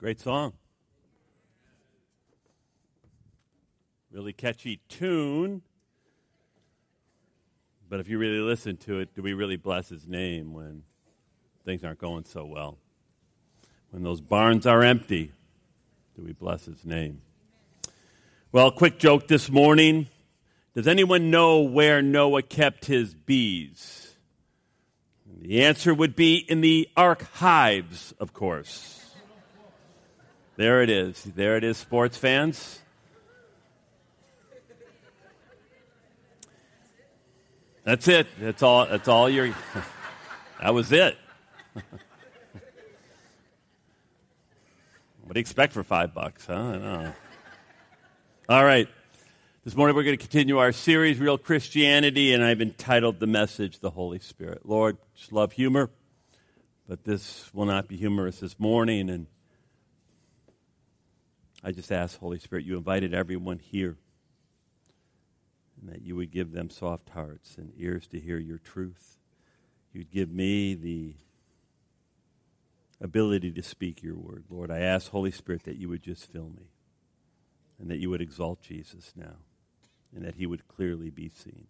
Great song. Really catchy tune. But if you really listen to it, do we really bless his name when things aren't going so well? When those barns are empty, do we bless his name? Well, quick joke this morning. Does anyone know where Noah kept his bees? The answer would be in the ark hives, of course. There it is. There it is, sports fans. That's it. That's all you're... That was it. What do you expect for $5, huh? I know. All right. This morning we're going to continue our series, Real Christianity, and I've entitled the message, The Holy Spirit. Lord, just love humor, but this will not be humorous this morning. And I just ask, Holy Spirit, you invited everyone here, and that you would give them soft hearts and ears to hear your truth. You'd give me the ability to speak your word. Lord, I ask, Holy Spirit, that you would just fill me. And that you would exalt Jesus now, and that he would clearly be seen.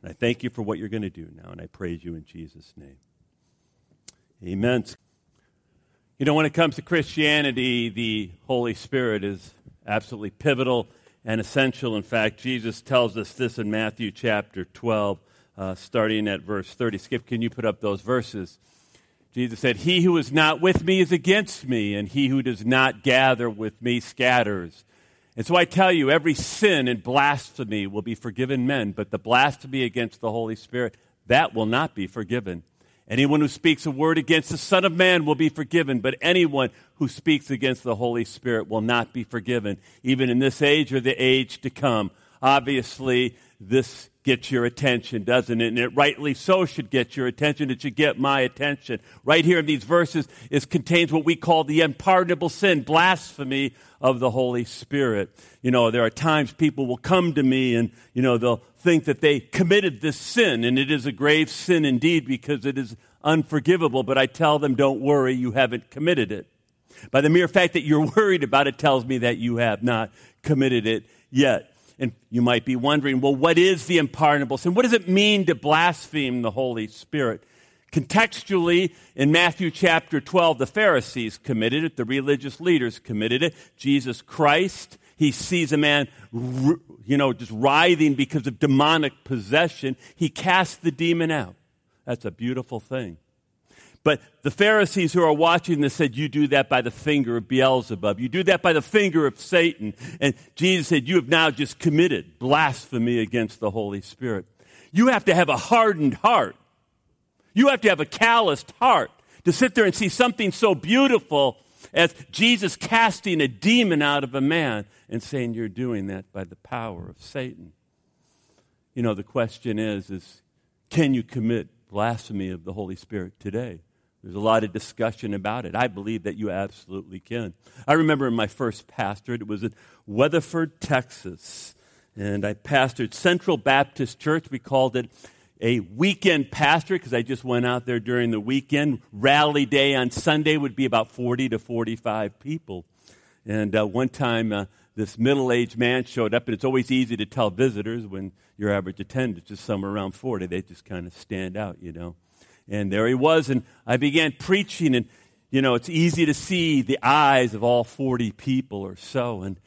And I thank you for what you're going to do now, and I praise you in Jesus' name. Amen. You know, when it comes to Christianity, the Holy Spirit is absolutely pivotal and essential. In fact, Jesus tells us this in Matthew chapter 12, starting at verse 30. Skip, can you put up those verses? Jesus said, "He who is not with me is against me, and he who does not gather with me scatters." And so I tell you, every sin and blasphemy will be forgiven men, but the blasphemy against the Holy Spirit, that will not be forgiven. Anyone who speaks a word against the Son of Man will be forgiven, but anyone who speaks against the Holy Spirit will not be forgiven, even in this age or the age to come. Obviously, this gets your attention, doesn't it? And it rightly so should get your attention. It should get my attention. Right here in these verses contains what we call the unpardonable sin, blasphemy of the Holy Spirit. You know, there are times people will come to me and, you know, they'll think that they committed this sin, and it is a grave sin indeed because it is unforgivable. But I tell them, don't worry, you haven't committed it. By the mere fact that you're worried about it tells me that you have not committed it yet. And you might be wondering, well, what is the unpardonable sin? What does it mean to blaspheme the Holy Spirit? Contextually, in Matthew chapter 12, the Pharisees committed it. The religious leaders committed it. Jesus Christ, he sees a man, you know, just writhing because of demonic possession. He casts the demon out. That's a beautiful thing. But the Pharisees who are watching this said, you do that by the finger of Beelzebub. You do that by the finger of Satan. And Jesus said, you have now just committed blasphemy against the Holy Spirit. You have to have a hardened heart. You have to have a calloused heart to sit there and see something so beautiful as Jesus casting a demon out of a man and saying, you're doing that by the power of Satan. You know, the question is can you commit blasphemy of the Holy Spirit today? There's a lot of discussion about it. I believe that you absolutely can. I remember in my first pastorate, it was in Weatherford, Texas, and I pastored Central Baptist Church. We called it a weekend pastorate because I just went out there during the weekend. Rally day on Sunday would be about 40 to 45 people. And one time, this middle-aged man showed up, and it's always easy to tell visitors when your average attendance is somewhere around 40. They just kind of stand out, you know. And there he was, and I began preaching, and, you know, it's easy to see the eyes of all 40 people or so. And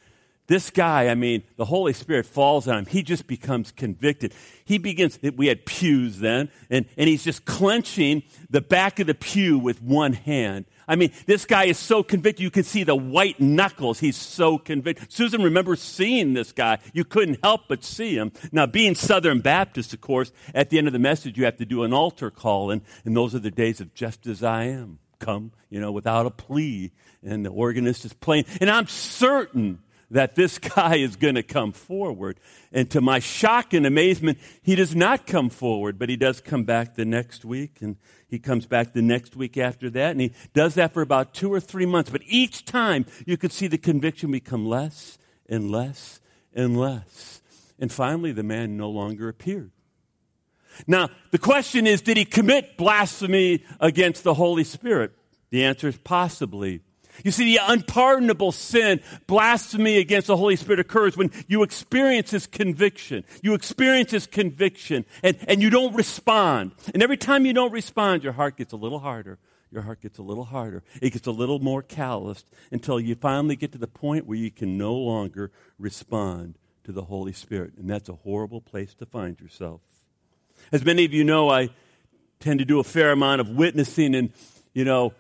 this guy, I mean, the Holy Spirit falls on him. He just becomes convicted. He begins, we had pews then, and he's just clenching the back of the pew with one hand. I mean, this guy is so convicted. You can see the white knuckles. He's so convicted. Susan remembers seeing this guy. You couldn't help but see him. Now, being Southern Baptist, of course, at the end of the message, you have to do an altar call. And those are the days of just as I am. Come, you know, without a plea. And the organist is playing. And I'm certain that this guy is going to come forward. And to my shock and amazement, he does not come forward, but he does come back the next week, and he comes back the next week after that, and he does that for about 2 or 3 months. But each time, you could see the conviction become less and less and less. And finally, the man no longer appeared. Now, the question is, did he commit blasphemy against the Holy Spirit? The answer is possibly. You see, the unpardonable sin, blasphemy against the Holy Spirit, occurs when you experience His conviction. You experience His conviction, and you don't respond. And every time you don't respond, your heart gets a little harder. Your heart gets a little harder. It gets a little more calloused until you finally get to the point where you can no longer respond to the Holy Spirit. And that's a horrible place to find yourself. As many of you know, I tend to do a fair amount of witnessing, and, you know,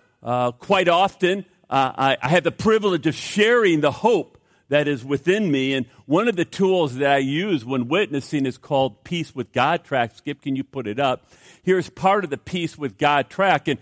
quite often I have the privilege of sharing the hope that is within me. And one of the tools that I use when witnessing is called Peace with God track. Skip, can you put it up? Here's part of the Peace with God track. And,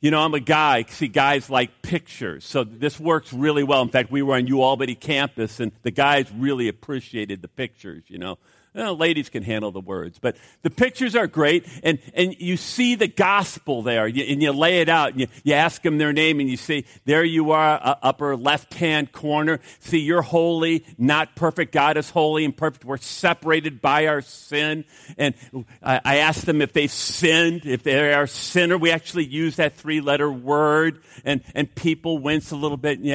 you know, I'm a guy. See, guys like pictures. So this works really well. In fact, we were on UAlbany campus, and the guys really appreciated the pictures, you know. Well, ladies can handle the words, but the pictures are great, and you see the gospel there, and you lay it out, and you ask them their name, and you say, there you are, upper left-hand corner. See, you're holy, not perfect. God is holy and perfect. We're separated by our sin, and I ask them if they've sinned, if they are a sinner. We actually use that three-letter word, and people wince a little bit. I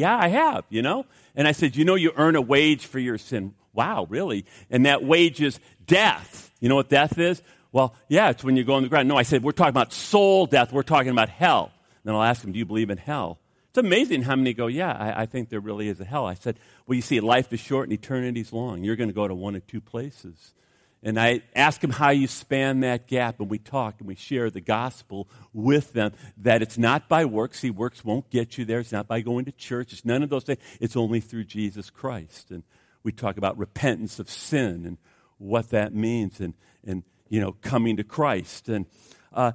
have, you know. And I said, you know, you earn a wage for your sin. Wow, really? And that wage is death. You know what death is? Well, yeah, it's when you go on the ground. No, I said, we're talking about soul death. We're talking about hell. Then I'll ask them, do you believe in hell? It's amazing how many go, yeah, I think there really is a hell. I said, well, you see, life is short and eternity's long. You're going to go to one of two places. And I ask them how you span that gap, and we talk and we share the gospel with them, that it's not by works. See, works won't get you there. It's not by going to church. It's none of those things. It's only through Jesus Christ. And we talk about repentance of sin and what that means, and you know, coming to Christ. And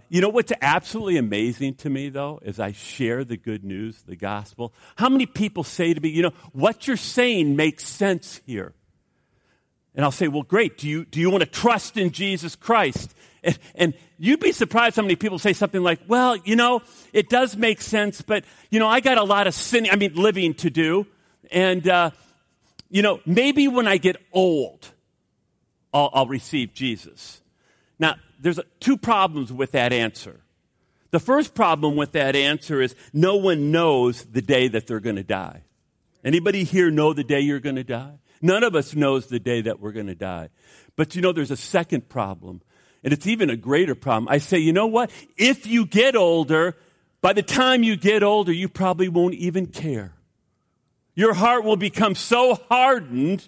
you know what's absolutely amazing to me, though, is I share the good news, the gospel. How many people say to me, you know, what you're saying makes sense here? And I'll say, well, great, do you want to trust in Jesus Christ? And you'd be surprised how many people say something like, well, you know, it does make sense, but, you know, I got a lot of living to do. And, you know, maybe when I get old, I'll receive Jesus. Now, there's two problems with that answer. The first problem with that answer is no one knows the day that they're going to die. Anybody here know the day you're going to die? None of us knows the day that we're going to die. But, you know, there's a second problem, and it's even a greater problem. I say, you know what? If you get older, by the time you get older, you probably won't even care. Your heart will become so hardened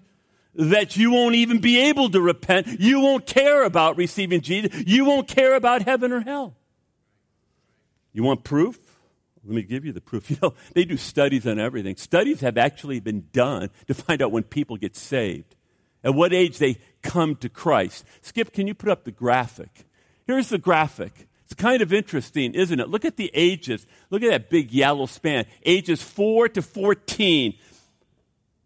that you won't even be able to repent. You won't care about receiving Jesus. You won't care about heaven or hell. You want proof? Let me give you the proof. You know, they do studies on everything. Studies have actually been done to find out when people get saved, at what age they come to Christ. Skip, can you put up the graphic? Here's the graphic. It's kind of interesting, isn't it? Look at the ages. Look at that big yellow span. Ages 4 to 14.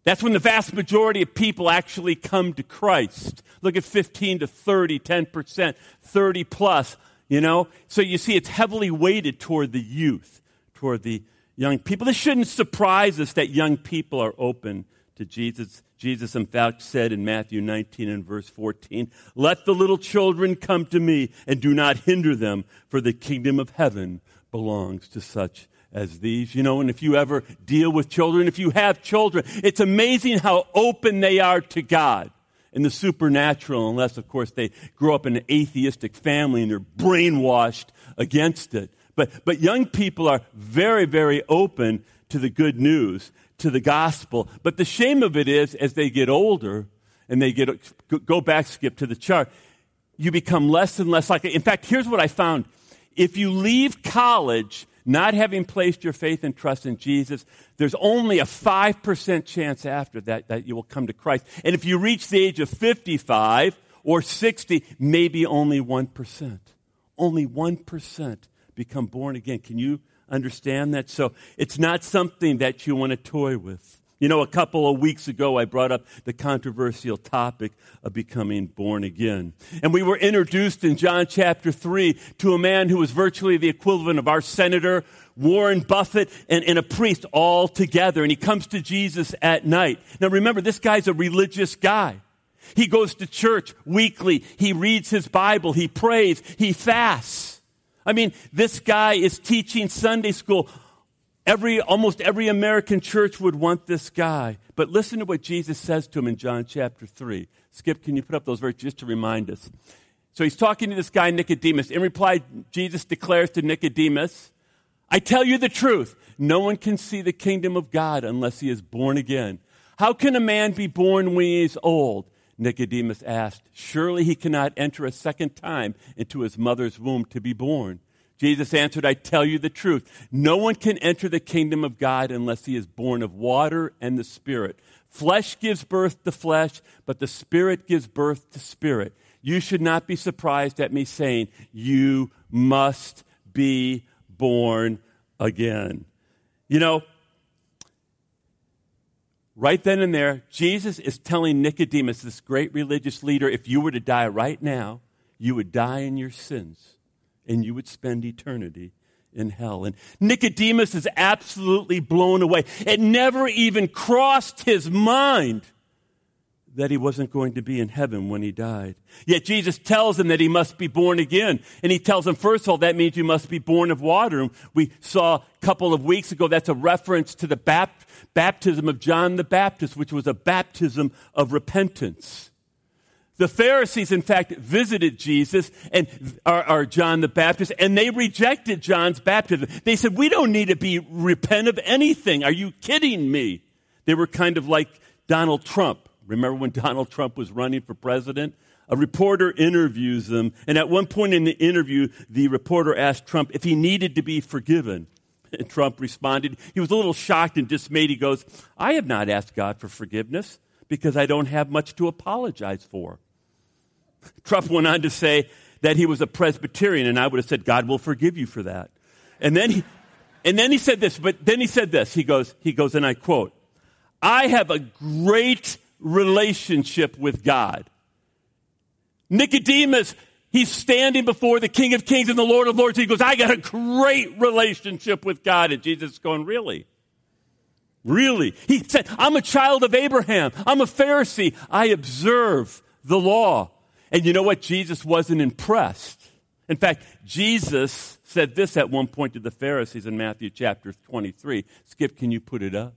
That's when the vast majority of people actually come to Christ. Look at 15 to 30, 10%, 30 plus, you know. So you see it's heavily weighted toward the youth. Toward the young people. This shouldn't surprise us that young people are open to Jesus. Jesus, in fact, said in Matthew 19 and verse 14, "Let the little children come to me and do not hinder them, for the kingdom of heaven belongs to such as these." You know, and if you ever deal with children, if you have children, it's amazing how open they are to God and the supernatural, unless, of course, they grow up in an atheistic family and they're brainwashed against it. But young people are very, very open to the good news, to the gospel. But the shame of it is, as they get older, and they go back, skip to the chart, you become less and less likely. In fact, here's what I found. If you leave college not having placed your faith and trust in Jesus, there's only a 5% chance after that you will come to Christ. And if you reach the age of 55 or 60, maybe only 1%. Only 1%. Become born again. Can you understand that? So it's not something that you want to toy with. You know, a couple of weeks ago, I brought up the controversial topic of becoming born again. And we were introduced in John chapter 3 to a man who was virtually the equivalent of our senator, Warren Buffett, and a priest all together. And he comes to Jesus at night. Now, remember, this guy's a religious guy. He goes to church weekly. He reads his Bible. He prays. He fasts. I mean, this guy is teaching Sunday school. Almost every American church would want this guy. But listen to what Jesus says to him in John chapter 3. Skip, can you put up those verses just to remind us? So he's talking to this guy, Nicodemus. In reply, Jesus declares to Nicodemus, I tell you the truth. No one can see the kingdom of God unless he is born again. How can a man be born when he is old? Nicodemus asked. Surely he cannot enter a second time into his mother's womb to be born. Jesus answered, I tell you the truth. No one can enter the kingdom of God unless he is born of water and the Spirit. Flesh gives birth to flesh, but the Spirit gives birth to spirit. You should not be surprised at me saying, you must be born again. You know, right then and there, Jesus is telling Nicodemus, this great religious leader, if you were to die right now, you would die in your sins and you would spend eternity in hell. And Nicodemus is absolutely blown away. It never even crossed his mind that he wasn't going to be in heaven when he died. Yet Jesus tells him that he must be born again. And he tells him, first of all, that means you must be born of water. And we saw a couple of weeks ago, that's a reference to the baptism of John the Baptist, which was a baptism of repentance. The Pharisees, in fact, visited Jesus and John the Baptist, and they rejected John's baptism. They said, we don't need to be repent of anything. Are you kidding me? They were kind of like Donald Trump. Remember when Donald Trump was running for president? A reporter interviews him, and at one point in the interview, the reporter asked Trump if he needed to be forgiven. And Trump responded. He was a little shocked and dismayed. He goes, I have not asked God for forgiveness because I don't have much to apologize for. Trump went on to say that he was a Presbyterian, and I would have said, God will forgive you for that. And then he said this. He goes, and I quote, I have a great relationship with God. Nicodemus, he's standing before the King of Kings and the Lord of Lords. He goes, I got a great relationship with God. And Jesus is going, really? Really? He said, I'm a child of Abraham. I'm a Pharisee. I observe the law. And you know what? Jesus wasn't impressed. In fact, Jesus said this at one point to the Pharisees in Matthew chapter 23. Skip, can you put it up?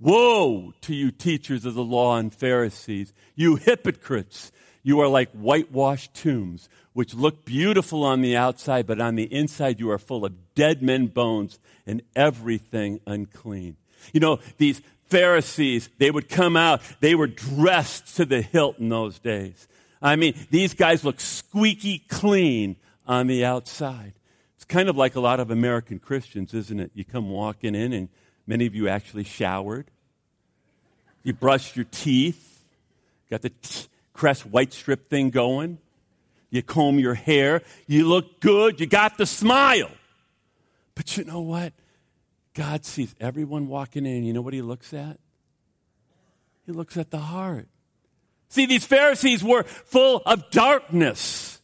Woe to you teachers of the law and Pharisees, you hypocrites. You are like whitewashed tombs, which look beautiful on the outside, but on the inside you are full of dead men's bones and everything unclean. You know, these Pharisees, they would come out, they were dressed to the hilt in those days. I mean, these guys look squeaky clean on the outside. It's kind of like a lot of American Christians, isn't it? You come walking in and many of you actually showered. You brushed your teeth. Got the Crest White Strip thing going. You comb your hair. You look good. You got the smile. But you know what? God sees everyone walking in. You know what he looks at? He looks at the heart. See, these Pharisees were full of darkness.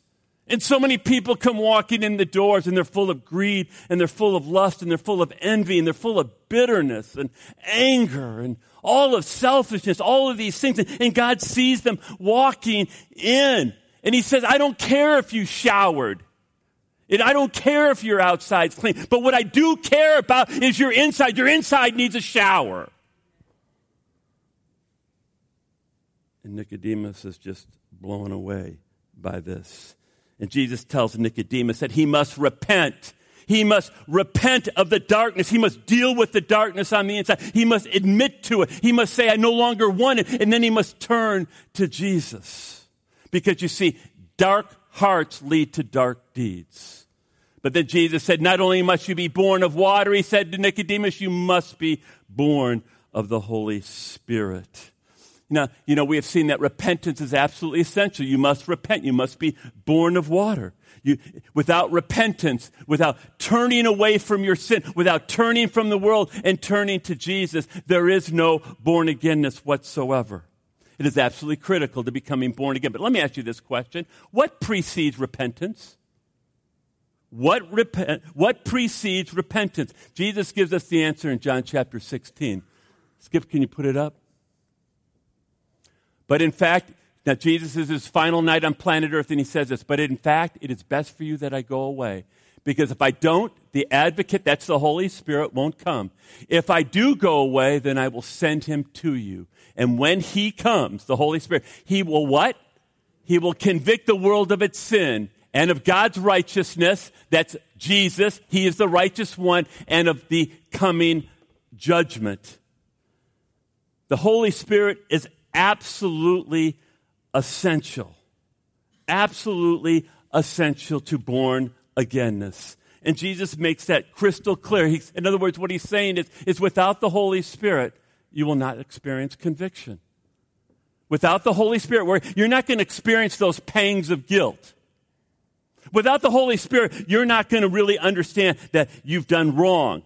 And so many people come walking in the doors and they're full of greed and they're full of lust and they're full of envy and they're full of bitterness and anger and all of selfishness, all of these things. And God sees them walking in and he says, I don't care if you showered and I don't care if your outside's clean, but what I do care about is your inside. Your inside needs a shower. And Nicodemus is just blown away by this. And Jesus tells Nicodemus that he must repent. He must repent of the darkness. He must deal with the darkness on the inside. He must admit to it. He must say, I no longer want it. And then he must turn to Jesus. Because you see, dark hearts lead to dark deeds. But then Jesus said, not only must you be born of water, he said to Nicodemus, you must be born of the Holy Spirit. Now, you know, we have seen that repentance is absolutely essential. You must repent. You must be born of water. Without repentance, without turning away from your sin, without turning from the world and turning to Jesus, there is no born-againness whatsoever. It is absolutely critical to becoming born again. But let me ask you this question. What precedes repentance? What precedes repentance? Jesus gives us the answer in John chapter 16. Skip, can you put it up? But in fact, Now, Jesus is his final night on planet Earth, and he says this, but in fact, it is best for you that I go away. Because if I don't, the advocate, that's the Holy Spirit, won't come. If I do go away, then I will send him to you. And when he comes, the Holy Spirit, he will what? He will convict the world of its sin and of God's righteousness. That's Jesus. He is the righteous one, and of the coming judgment. The Holy Spirit is absolutely essential. Absolutely essential to born againness. And Jesus makes that crystal clear. In other words, what he's saying is without the Holy Spirit, you will not experience conviction. Without the Holy Spirit, where you're not going to experience those pangs of guilt. Without the Holy Spirit, you're not going to really understand that you've done wrong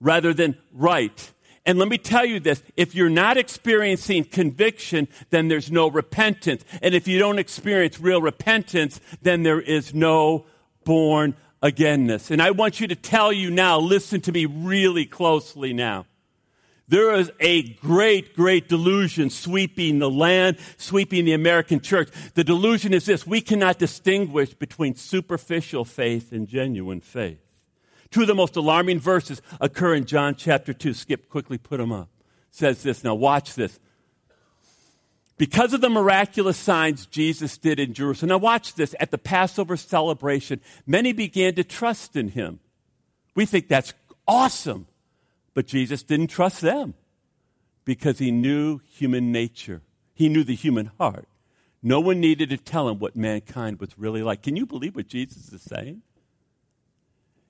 rather than right. And let me tell you this, if you're not experiencing conviction, then there's no repentance. And if you don't experience real repentance, then there is no born againness. And I want you to tell you now, listen to me really closely now. There is a great, great delusion sweeping the land, sweeping the American church. The delusion is this: we cannot distinguish between superficial faith and genuine faith. Two of the most alarming verses occur in John chapter 2. Skip, quickly put them up. It says this, now watch this. Because of the miraculous signs Jesus did in Jerusalem. Now watch this. At the Passover celebration, many began to trust in him. We think that's awesome. But Jesus didn't trust them because he knew human nature. He knew the human heart. No one needed to tell him what mankind was really like. Can you believe what Jesus is saying?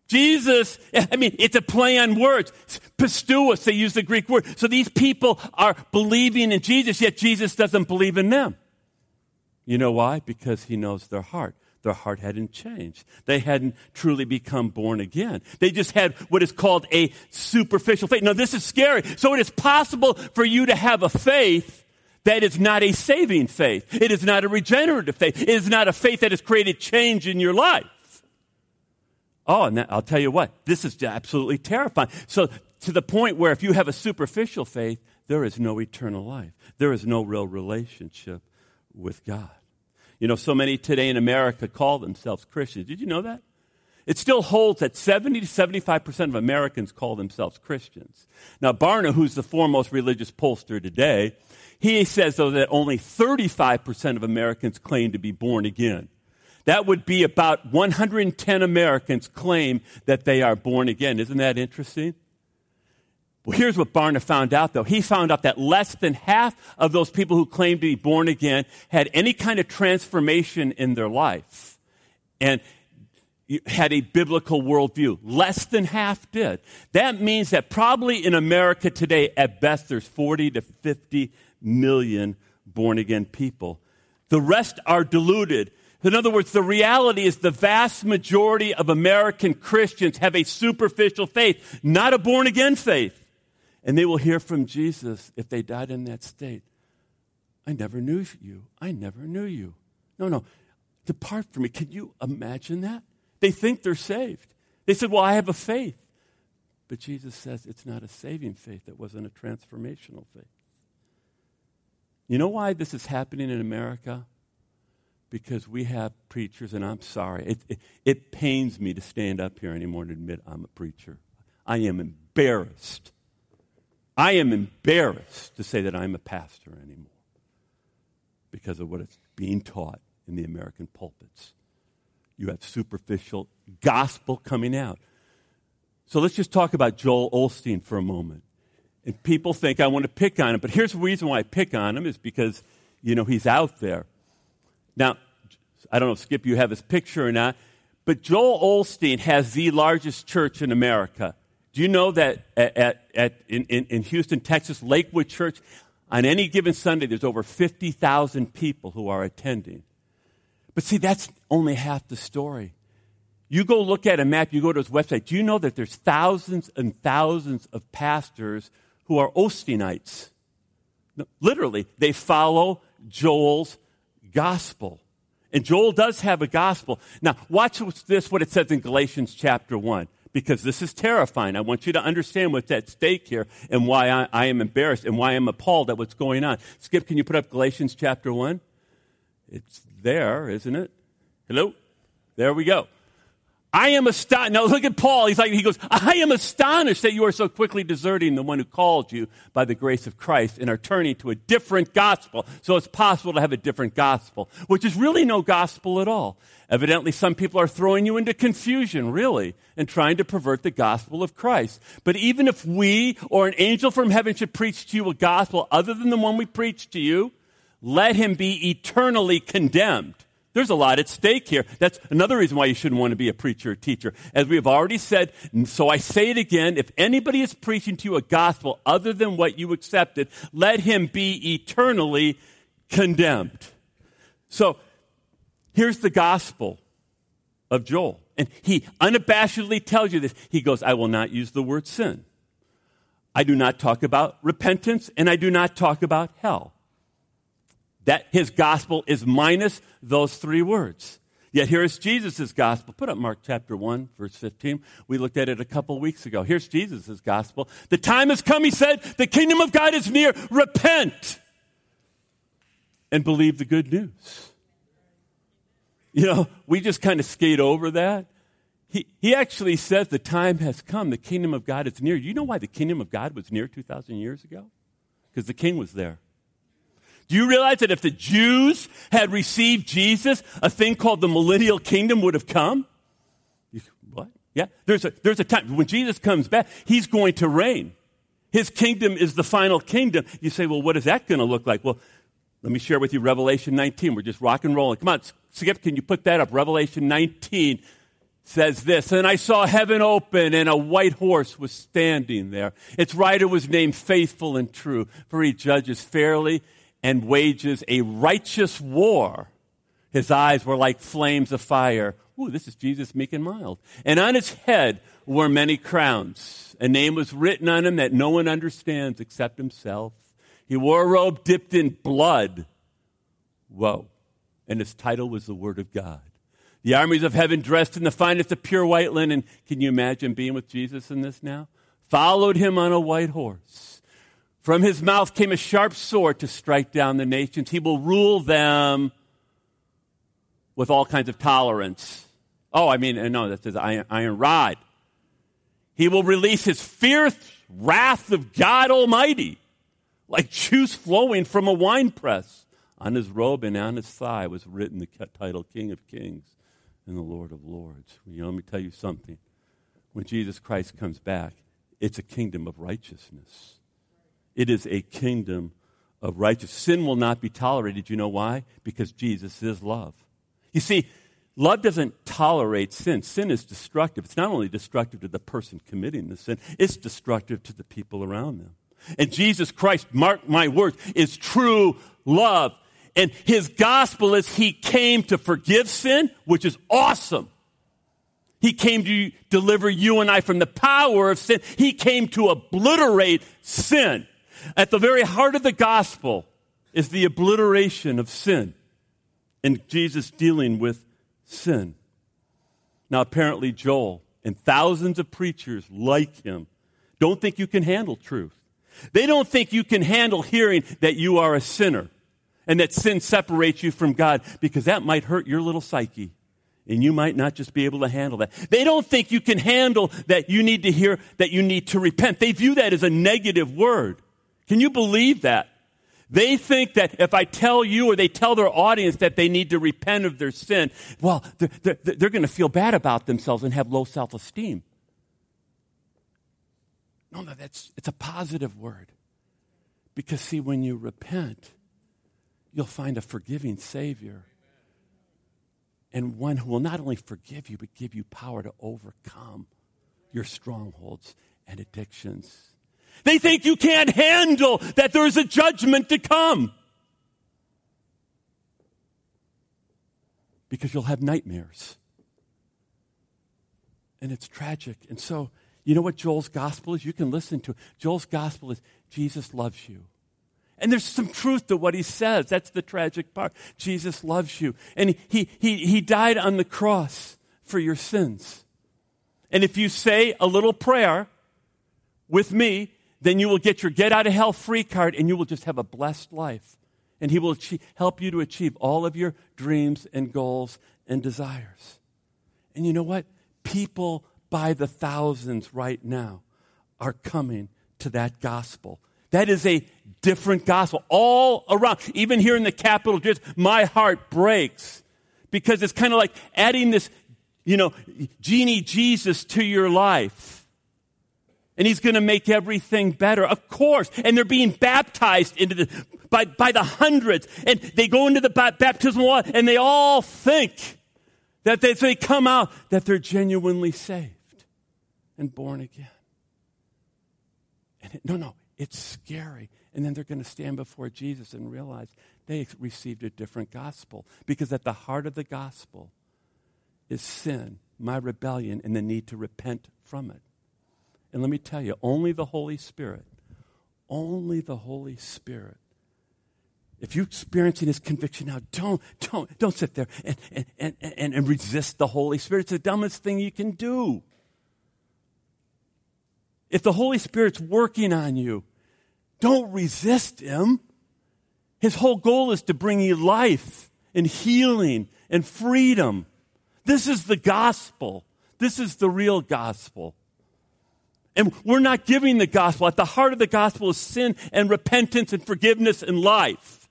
Jesus, I mean, it's a play on words. Pistos, they use the Greek word. So these people are believing in Jesus, yet Jesus doesn't believe in them. You know why? Because he knows their heart. Their heart hadn't changed. They hadn't truly become born again. They just had what is called a superficial faith. Now, this is scary. So it is possible for you to have a faith that is not a saving faith. It is not a regenerative faith. It is not a faith that has created change in your life. Oh, and I'll tell you what, this is absolutely terrifying. So to the point where if you have a superficial faith, there is no eternal life. There is no real relationship with God. You know, so many today in America call themselves Christians. Did you know that? It still holds that 70 to 75% of Americans call themselves Christians. Now, Barna, who's the foremost religious pollster today, he says, though, that only 35% of Americans claim to be born again. That would be about 110 Americans claim that they are born again. Isn't that interesting? Well, here's what Barna found out, though. He found out that less than half of those people who claimed to be born again had any kind of transformation in their life and had a biblical worldview. Less than half did. That means that probably in America today, at best, there's 40 to 50 million born-again people. The rest are deluded. In other words, the reality is the vast majority of American Christians have a superficial faith, not a born-again faith. And they will hear from Jesus if they died in that state. I never knew you. I never knew you. No. Depart from me. Can you imagine that? They think they're saved. They said, well, I have a faith. But Jesus says it's not a saving faith. It wasn't a transformational faith. You know why this is happening in America? Because we have preachers, and I'm sorry. It pains me to stand up here anymore and admit I'm a preacher. I am embarrassed. I am embarrassed to say that I'm a pastor anymore because of what is being taught in the American pulpits. You have superficial gospel coming out. So let's just talk about Joel Osteen for a moment. And people think I want to pick on him, but here's the reason why I pick on him is because, you know, he's out there. Now, I don't know, Skip, you have his picture or not, but Joel Osteen has the largest church in America. Do you know that in Houston, Texas, Lakewood Church, on any given Sunday, there's over 50,000 people who are attending? But see, that's only half the story. You go look at a map, you go to his website. Do you know that there's thousands and thousands of pastors who are Osteenites? No, literally, they follow Joel's gospel. And Joel does have a gospel. Now, watch this, what it says in Galatians chapter 1. because this is terrifying. I want you to understand what's at stake here and why I am embarrassed and why I'm appalled at what's going on. Skip, can you put up Galatians chapter 1? It's there, isn't it? Hello? There we go. I am astonished. Now look at Paul. He goes, I am astonished that you are so quickly deserting the one who called you by the grace of Christ and are turning to a different gospel. So it's possible to have a different gospel, which is really no gospel at all. Evidently, some people are throwing you into confusion, really, and trying to pervert the gospel of Christ. But even if we or an angel from heaven should preach to you a gospel other than the one we preach to you, let him be eternally condemned. There's a lot at stake here. That's another reason why you shouldn't want to be a preacher or teacher. As we have already said, and so I say it again, if anybody is preaching to you a gospel other than what you accepted, let him be eternally condemned. So here's the gospel of Joel. And he unabashedly tells you this. He goes, I will not use the word sin. I do not talk about repentance, and I do not talk about hell. That his gospel is minus those three words. Yet here is Jesus' gospel. Put up Mark chapter 1, verse 15. We looked at it a couple weeks ago. Here's Jesus' gospel. The time has come, he said. The kingdom of God is near. Repent and believe the good news. You know, we just kind of skate over that. He actually says the time has come. The kingdom of God is near. You know why the kingdom of God was near 2,000 years ago? Because the king was there. Do you realize that if the Jews had received Jesus, a thing called the millennial kingdom would have come? What? Yeah, there's a time. When Jesus comes back, he's going to reign. His kingdom is the final kingdom. You say, well, what is that going to look like? Well, let me share with you Revelation 19. We're just rock and rolling. Come on, Skip, can you put that up? Revelation 19 says this, and I saw heaven open, and a white horse was standing there. Its rider was named Faithful and True, for he judges fairly and wages a righteous war. His eyes were like flames of fire. Ooh, this is Jesus, meek and mild. And on his head were many crowns. A name was written on him that no one understands except himself. He wore a robe dipped in blood. Whoa. And his title was the Word of God. The armies of heaven, dressed in the finest of pure white linen. Can you imagine being with Jesus in this now? Followed him on a white horse. From his mouth came a sharp sword to strike down the nations. He will rule them with all kinds of tolerance. That says iron rod. He will release his fierce wrath of God Almighty, like juice flowing from a winepress. On his robe and on his thigh was written the title King of Kings and the Lord of Lords. You know, let me tell you something. When Jesus Christ comes back, it's a kingdom of righteousness. It is a kingdom of righteousness. Sin will not be tolerated. You know why? Because Jesus is love. You see, love doesn't tolerate sin. Sin is destructive. It's not only destructive to the person committing the sin, it's destructive to the people around them. And Jesus Christ, mark my words, is true love. And his gospel is he came to forgive sin, which is awesome. He came to deliver you and I from the power of sin. He came to obliterate sin. At the very heart of the gospel is the obliteration of sin and Jesus dealing with sin. Now, apparently, Joel and thousands of preachers like him don't think you can handle truth. They don't think you can handle hearing that you are a sinner and that sin separates you from God, because that might hurt your little psyche and you might not just be able to handle that. They don't think you can handle that you need to hear that you need to repent. They view that as a negative word. Can you believe that? They think that if I tell you or they tell their audience that they need to repent of their sin, well, they're going to feel bad about themselves and have low self-esteem. No, it's a positive word. Because, see, when you repent, you'll find a forgiving Savior and one who will not only forgive you but give you power to overcome your strongholds and addictions. They think you can't handle that there's a judgment to come, because you'll have nightmares. And it's tragic. And so, you know what Joel's gospel is? You can listen to it. Joel's gospel is Jesus loves you. And there's some truth to what he says. That's the tragic part. Jesus loves you. And he died on the cross for your sins. And if you say a little prayer with me, then you will get your get-out-of-hell-free card, and you will just have a blessed life. And he will help you to achieve all of your dreams and goals and desires. And you know what? People by the thousands right now are coming to that gospel. That is a different gospel all around. Even here in the capital, just my heart breaks because it's kind of like adding this, genie Jesus to your life. And he's going to make everything better, of course. And they're being baptized into the, by the hundreds. And they go into the baptismal water, and they all think that they come out that they're genuinely saved and born again. And it's scary. And then they're going to stand before Jesus and realize they received a different gospel, because at the heart of the gospel is sin, my rebellion, and the need to repent from it. And let me tell you, only the Holy Spirit. If you're experiencing this conviction now, don't sit there and resist the Holy Spirit. It's the dumbest thing you can do. If the Holy Spirit's working on you, don't resist him. His whole goal is to bring you life and healing and freedom. This is the gospel. This is the real gospel. And we're not giving the gospel. At the heart of the gospel is sin and repentance and forgiveness and life.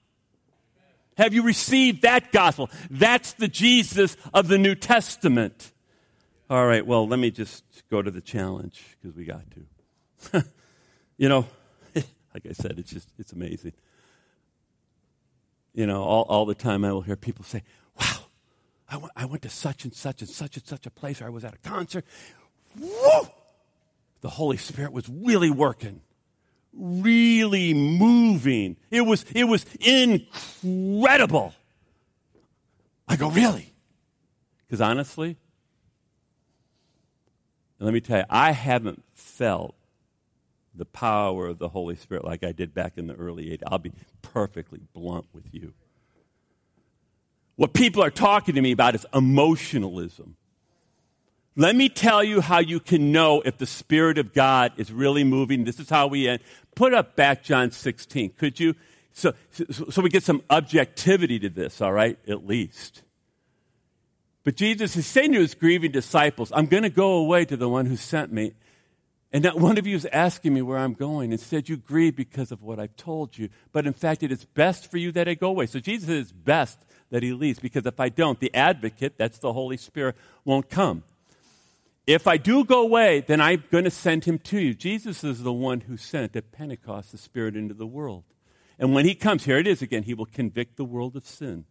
Have you received that gospel? That's the Jesus of the New Testament. All right, well, let me just go to the challenge because we got to. Like I said, it's amazing. All the time I will hear people say, wow, I went to such and such and such and such a place, or I was at a concert. Woo! The Holy Spirit was really working, really moving. It was incredible. I go, really? Because honestly, and let me tell you, I haven't felt the power of the Holy Spirit like I did back in the early 80s. I'll be perfectly blunt with you. What people are talking to me about is emotionalism. Let me tell you how you can know if the Spirit of God is really moving. This is how we end. Put up back John 16, could you? So we get some objectivity to this, all right, at least. But Jesus is saying to his grieving disciples, I'm going to go away to the one who sent me, and not one of you is asking me where I'm going. Instead, you grieve because of what I've told you. But in fact, it is best for you that I go away. So Jesus is best that he leaves, because if I don't, the advocate, that's the Holy Spirit, won't come. If I do go away, then I'm going to send him to you. Jesus is the one who sent at Pentecost the Spirit into the world. And when he comes, here it is again, he will convict the world of sin.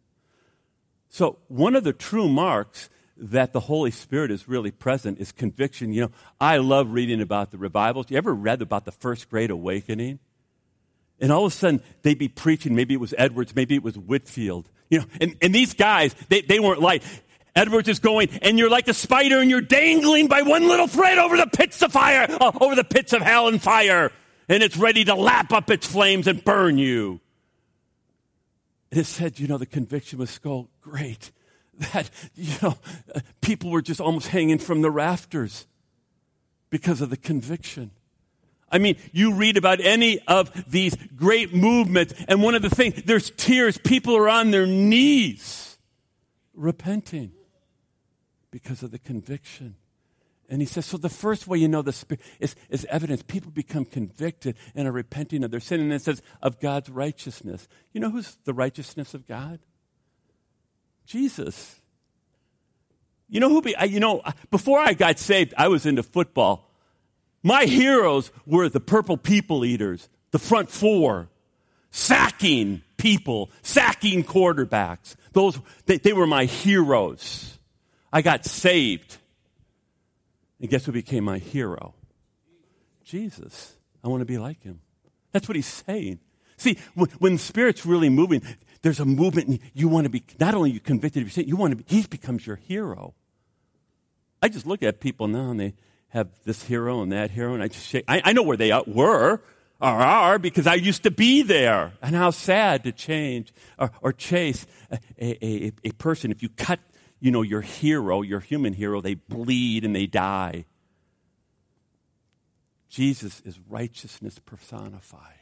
So one of the true marks that the Holy Spirit is really present is conviction. I love reading about the revivals. You ever read about the first great awakening? And all of a sudden, they'd be preaching. Maybe it was Edwards. Maybe it was Whitfield. And these guys, they weren't like, Edwards is going, and you're like a spider, and you're dangling by one little thread over the pits of hell and fire, and it's ready to lap up its flames and burn you. And it said, the conviction was so great that, people were just almost hanging from the rafters because of the conviction. I mean, you read about any of these great movements, and one of the things, there's tears. People are on their knees repenting because of the conviction. And he says, so the first way you know the Spirit is evidence. People become convicted and are repenting of their sin. And it says, of God's righteousness. You know who's the righteousness of God? Jesus. You know who? Before I got saved, I was into football. My heroes were the purple people eaters, the front four, sacking people, sacking quarterbacks. They were my heroes. I got saved. And guess who became my hero? Jesus. I want to be like him. That's what he's saying. See, when the Spirit's really moving, there's a movement, and you want to be, not only are you convicted of your sin, he becomes your hero. I just look at people now, and they have this hero and that hero, and I just shake. I know where they were or are, because I used to be there. And how sad to change or chase a person. If you cut your hero, your human hero, they bleed and they die. Jesus is righteousness personified.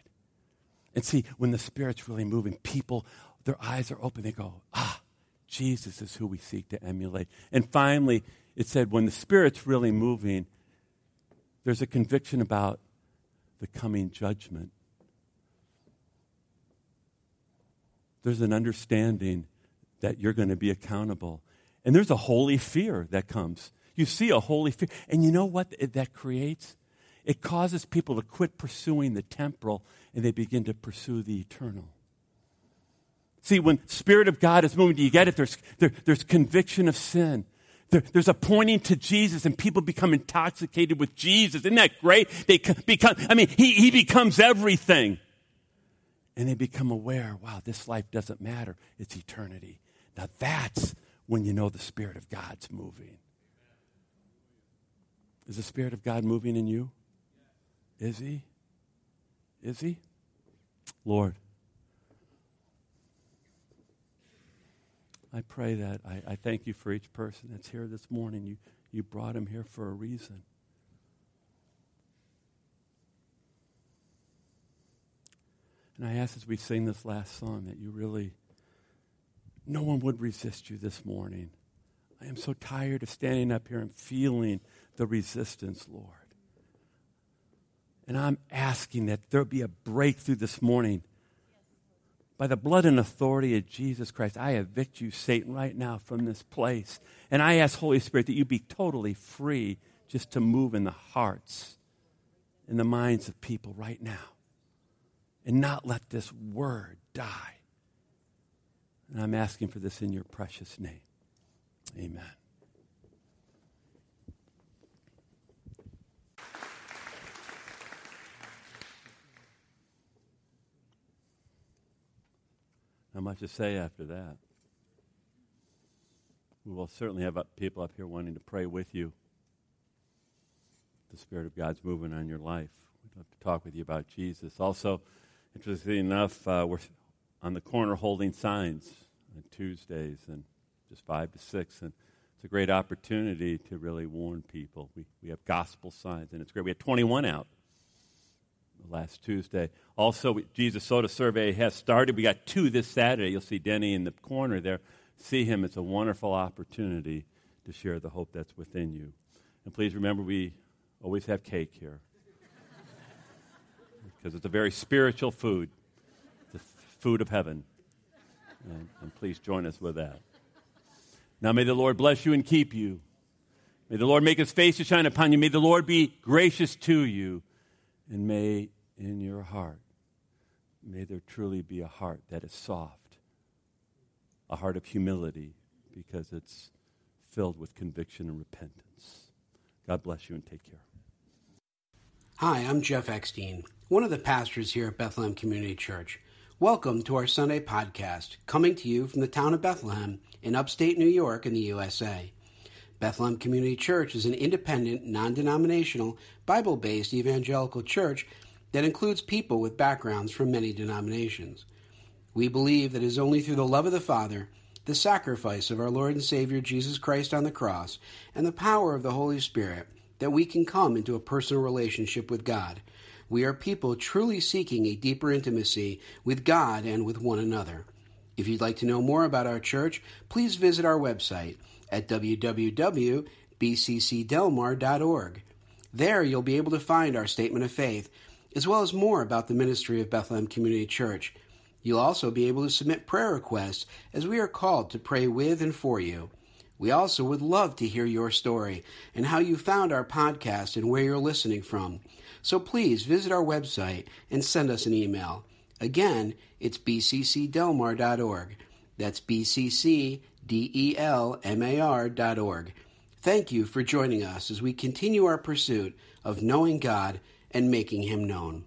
And see, when the Spirit's really moving, people, their eyes are open. They go, ah, Jesus is who we seek to emulate. And finally, it said when the Spirit's really moving, there's a conviction about the coming judgment. There's an understanding that you're going to be accountable. And there's a holy fear that comes. You see a holy fear. And you know what that creates? It causes people to quit pursuing the temporal, and they begin to pursue the eternal. See, when the Spirit of God is moving, do you get it? There's conviction of sin. There's a pointing to Jesus, and people become intoxicated with Jesus. Isn't that great? They become, he becomes everything. And they become aware, wow, this life doesn't matter. It's eternity. Now that's when you know the Spirit of God's moving. Is the Spirit of God moving in you? Is he? Is he? Lord, I pray that I thank you for each person that's here this morning. You brought them here for a reason. And I ask as we sing this last song that you really, no one would resist you this morning. I am so tired of standing up here and feeling the resistance, Lord. And I'm asking that there be a breakthrough this morning. By the blood and authority of Jesus Christ, I evict you, Satan, right now from this place. And I ask, Holy Spirit, that you be totally free just to move in the hearts and the minds of people right now. And not let this word die. And I'm asking for this in your precious name. Amen. Not much to say after that. We will certainly have people up here wanting to pray with you. The Spirit of God's moving on your life. We'd love to talk with you about Jesus. Also, interestingly enough, we're on the corner holding signs on Tuesdays and just 5 to 6. And it's a great opportunity to really warn people. We have gospel signs, and it's great. We had 21 out last Tuesday. Also, Jesus Soda Survey has started. We got 2 this Saturday. You'll see Denny in the corner there. See him. It's a wonderful opportunity to share the hope that's within you. And please remember, we always have cake here. Because it's a very spiritual food, the food of heaven. And please join us with that. Now may the Lord bless you and keep you. May the Lord make his face to shine upon you. May the Lord be gracious to you. And may in your heart, may there truly be a heart that is soft, a heart of humility, because it's filled with conviction and repentance. God bless you and take care. Hi, I'm Jeff Eckstein, one of the pastors here at Bethlehem Community Church. Welcome to our Sunday podcast, coming to you from the town of Bethlehem in upstate New York in the USA. Bethlehem Community Church is an independent, non-denominational, Bible-based evangelical church that includes people with backgrounds from many denominations. We believe that it is only through the love of the Father, the sacrifice of our Lord and Savior Jesus Christ on the cross, and the power of the Holy Spirit that we can come into a personal relationship with God. We are people truly seeking a deeper intimacy with God and with one another. If you'd like to know more about our church, please visit our website at www.bccdelmar.org. There you'll be able to find our statement of faith, as well as more about the ministry of Bethlehem Community Church. You'll also be able to submit prayer requests, as we are called to pray with and for you. We also would love to hear your story and how you found our podcast and where you're listening from. So please visit our website and send us an email. Again, it's bccdelmar.org. That's bccdelmar.org. Thank you for joining us as we continue our pursuit of knowing God and making Him known.